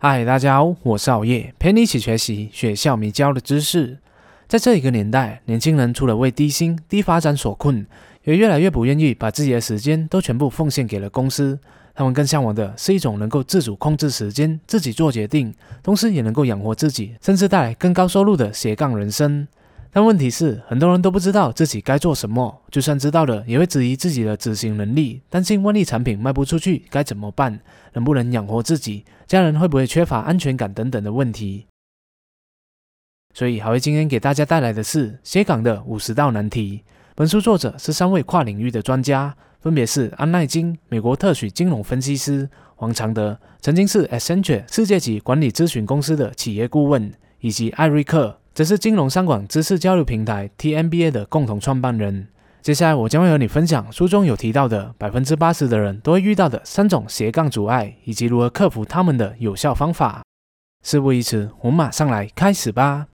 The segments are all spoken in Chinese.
嗨，大家好，我是熬夜，陪你一起学习学校没教的知识。在这一个年代，年轻人除了为低薪、低发展所困，也越来越不愿意把自己的时间都全部奉献给了公司。他们更向往的是一种能够自主控制时间、自己做决定，同时也能够养活自己，甚至带来更高收入的斜杠人生。但问题是，很多人都不知道自己该做什么，就算知道了，也会质疑自己的执行能力，担心万一产品卖不出去该怎么办，能不能养活自己，家人会不会缺乏安全感等等的问题。所以，好业今天给大家带来的是斜杠的50道难题。本书作者是3位跨领域的专家，分别是安奈金，美国特许金融分析师；黄常德，曾经是 Accenture 世界级管理咨询公司的企业顾问；以及艾瑞克，则是金融商管知识交流平台 TMBA 的共同创办人。接下来我将会和你分享书中有提到的 80% 的人都会遇到的3种斜杠阻碍，以及如何克服他们的有效方法。事不宜迟，我们马上来开始吧。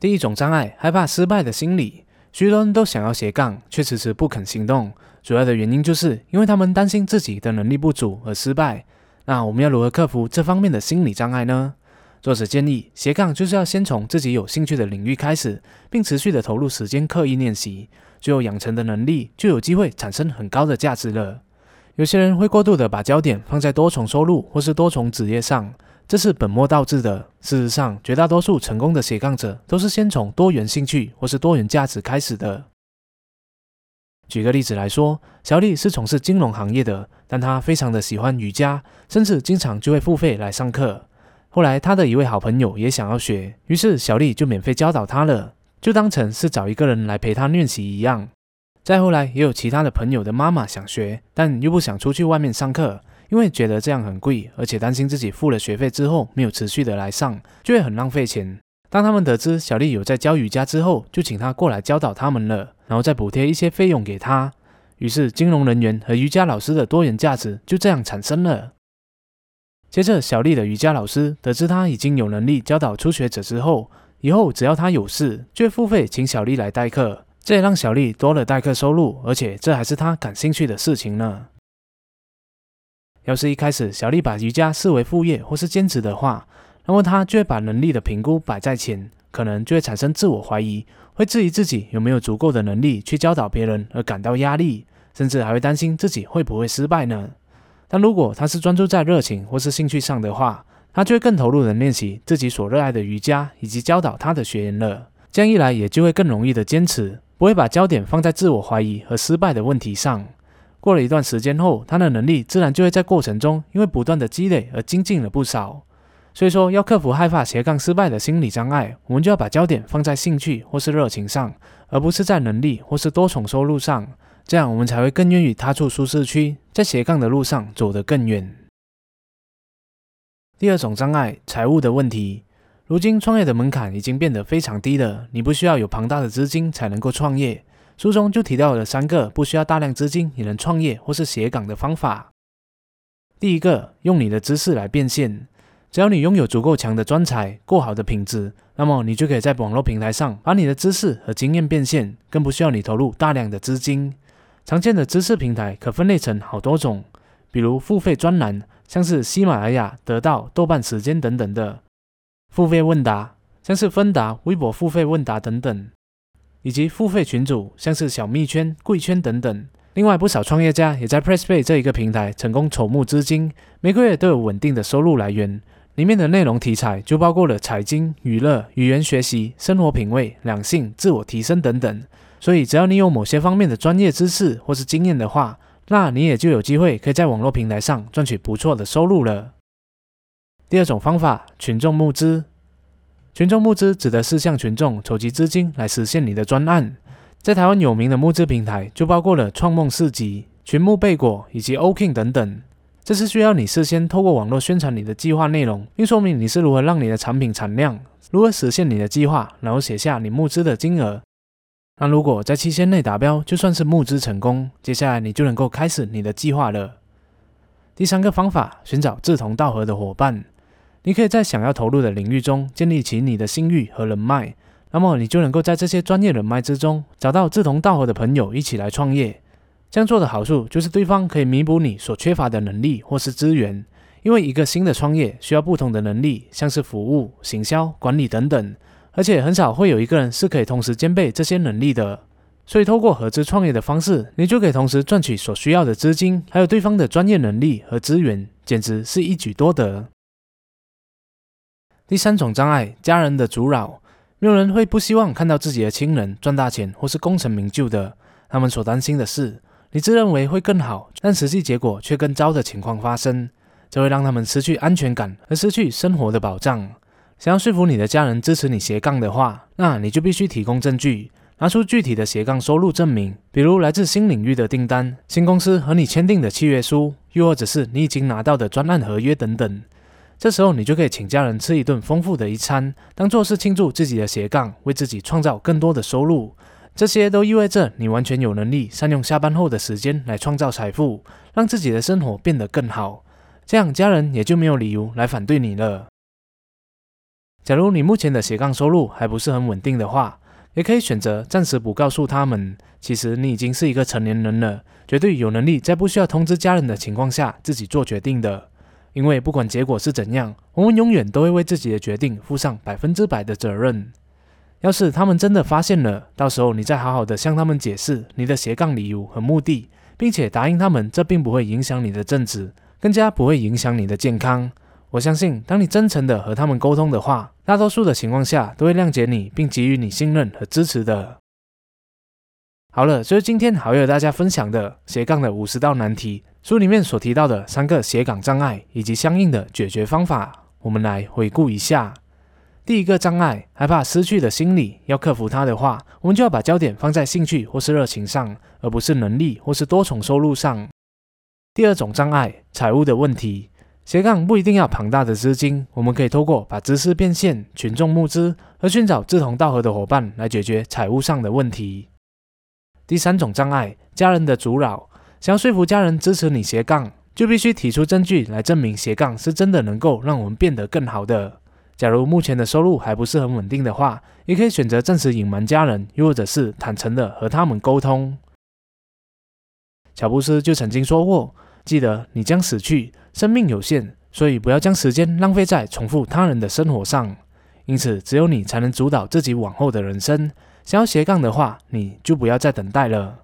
第一种障碍，害怕失败的心理。许多人都想要斜杠，却迟迟不肯行动，主要的原因就是因为他们担心自己的能力不足而失败。那我们要如何克服这方面的心理障碍呢？作者建议，斜杠就是要先从自己有兴趣的领域开始，并持续的投入时间刻意练习，最后养成的能力就有机会产生很高的价值了。有些人会过度的把焦点放在多重收入或是多重职业上，这是本末倒置的。事实上，绝大多数成功的斜杠者都是先从多元兴趣或是多元价值开始的。举个例子来说，小丽是从事金融行业的，但她非常的喜欢瑜伽，甚至经常就会付费来上课。后来他的一位好朋友也想要学，于是小丽就免费教导他了，就当成是找一个人来陪他练习一样。再后来也有其他的朋友的妈妈想学，但又不想出去外面上课，因为觉得这样很贵，而且担心自己付了学费之后没有持续的来上，就会很浪费钱。当他们得知小丽有在教瑜伽之后，就请他过来教导他们了，然后再补贴一些费用给他。于是金融人员和瑜伽老师的多元价值就这样产生了。接着，小丽的瑜伽老师得知她已经有能力教导初学者之后，以后只要她有事，就会付费请小丽来代课，这也让小丽多了代课收入，而且这还是她感兴趣的事情呢。要是一开始小丽把瑜伽视为副业或是兼职的话，那么她就会把能力的评估摆在前，可能就会产生自我怀疑，会质疑自己有没有足够的能力去教导别人而感到压力，甚至还会担心自己会不会失败呢。但如果他是专注在热情或是兴趣上的话，他就会更投入地练习自己所热爱的瑜伽以及教导他的学员了。这样一来也就会更容易的坚持，不会把焦点放在自我怀疑和失败的问题上。过了一段时间后，他的能力自然就会在过程中因为不断的积累而精进了不少。所以说，要克服害怕斜杠失败的心理障碍，我们就要把焦点放在兴趣或是热情上，而不是在能力或是多重收入上。这样我们才会更愿意踏出舒适区，在斜杠的路上走得更远。第二种障碍，财务的问题。如今创业的门槛已经变得非常低了，你不需要有庞大的资金才能够创业。书中就提到了3个不需要大量资金也能创业或是斜杠的方法。第一个，用你的知识来变现。只要你拥有足够强的专才、够好的品质，那么你就可以在网络平台上把你的知识和经验变现，更不需要你投入大量的资金。常见的知识平台可分类成好多种，比如付费专栏，像是喜马拉雅、得到、豆瓣时间等等的；付费问答，像是芬达、微博付费问答等等；以及付费群组，像是小蜜圈、贵圈等等。另外，不少创业家也在 PressPlay 这一个平台成功筹募资金，每个月都有稳定的收入来源。里面的内容题材就包括了财经、娱乐、语言学习、生活品味、两性、自我提升等等。所以只要你有某些方面的专业知识或是经验的话，那你也就有机会可以在网络平台上赚取不错的收入了。第二种方法，群众募资。群众募资指的是向群众筹集资金来实现你的专案。在台湾有名的募资平台就包括了创梦市集、群募贝果以及 OKing 等等。这是需要你事先透过网络宣传你的计划内容，并说明你是如何让你的产品产量，如何实现你的计划，然后写下你募资的金额。那如果在7天内达标，就算是募资成功，接下来你就能够开始你的计划了。第3个方法，寻找志同道合的伙伴。你可以在想要投入的领域中建立起你的信誉和人脉，那么你就能够在这些专业人脉之中找到志同道合的朋友一起来创业。这样做的好处就是对方可以弥补你所缺乏的能力或是资源，因为一个新的创业需要不同的能力，像是服务、行销、管理等等，而且很少会有一个人是可以同时兼备这些能力的。所以透过合资创业的方式，你就可以同时赚取所需要的资金，还有对方的专业能力和资源，简直是一举多得。第三种障碍，家人的阻扰。没有人会不希望看到自己的亲人赚大钱或是功成名就的，他们所担心的是你自认为会更好，但实际结果却更糟的情况发生，这会让他们失去安全感而失去生活的保障。想要说服你的家人支持你斜杠的话，那你就必须提供证据，拿出具体的斜杠收入证明，比如来自新领域的订单、新公司和你签订的契约书，又或者是你已经拿到的专案合约等等。这时候你就可以请家人吃一顿丰富的一餐，当作是庆祝自己的斜杠，为自己创造更多的收入。这些都意味着你完全有能力善用下班后的时间来创造财富，让自己的生活变得更好，这样家人也就没有理由来反对你了。假如你目前的斜杠收入还不是很稳定的话，也可以选择暂时不告诉他们，其实你已经是一个成年人了，绝对有能力在不需要通知家人的情况下自己做决定的。因为不管结果是怎样，我们永远都会为自己的决定负上100%的责任。要是他们真的发现了，到时候你再好好的向他们解释你的斜杠理由和目的，并且答应他们这并不会影响你的正职，更加不会影响你的健康。我相信当你真诚的和他们沟通的话，大多数的情况下都会谅解你并给予你信任和支持的。好了，就是今天好友大家分享的斜杠的50道难题，书里面所提到的3个斜杠障碍以及相应的解决方法。我们来回顾一下。第一个障碍，害怕失去的心理，要克服它的话，我们就要把焦点放在兴趣或是热情上，而不是能力或是多重收入上。第2种障碍，财务的问题。斜杠不一定要庞大的资金，我们可以透过把知识变现、群众募资和寻找志同道合的伙伴来解决财务上的问题。第3种障碍，家人的阻扰。想要说服家人支持你斜杠，就必须提出证据来证明斜杠是真的能够让我们变得更好的。假如目前的收入还不是很稳定的话，也可以选择暂时隐瞒家人，又或者是坦诚的和他们沟通。乔布斯就曾经说过，记得你将死去，生命有限，所以不要将时间浪费在重复他人的生活上。因此只有你才能主导自己往后的人生，想要斜杠的话，你就不要再等待了。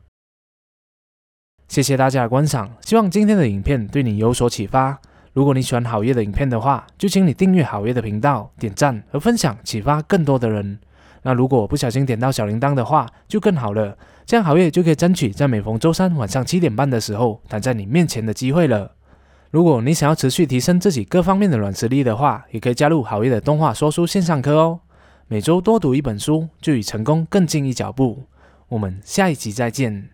谢谢大家的观赏，希望今天的影片对你有所启发。如果你喜欢好业的影片的话，就请你订阅好业的频道、点赞和分享，启发更多的人。那如果不小心点到小铃铛的话，就更好了，这样好业就可以争取在每逢周三晚上7:30的时候弹在你面前的机会了。如果你想要持续提升自己各方面的软实力的话，也可以加入好业的动画说书线上课哦。每周多读一本书，就与成功更进一脚步。我们下一集再见。